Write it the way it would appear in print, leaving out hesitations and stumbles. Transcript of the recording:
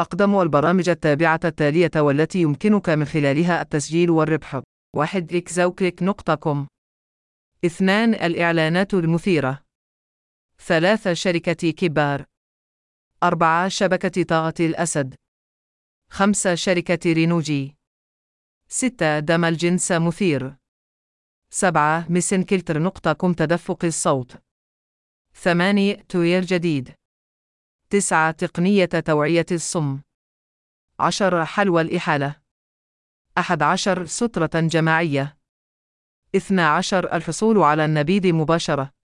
أقدم البرامج التابعة التالية والتي يمكنك من خلالها التسجيل والربح: 1. exoclick.com 2. الإعلانات المثيرة 3. شركة كبار 4. شبكة طاقة الأسد 5. شركة رينوجي 6. دم الجنس مثير 7. ميسن كيلتر .com تدفق الصوت 8. توير جديد 9. تقنية توعية الصم 10. حلوى الإحالة 11. سترة جماعية 12. الحصول على النبيذ مباشرة.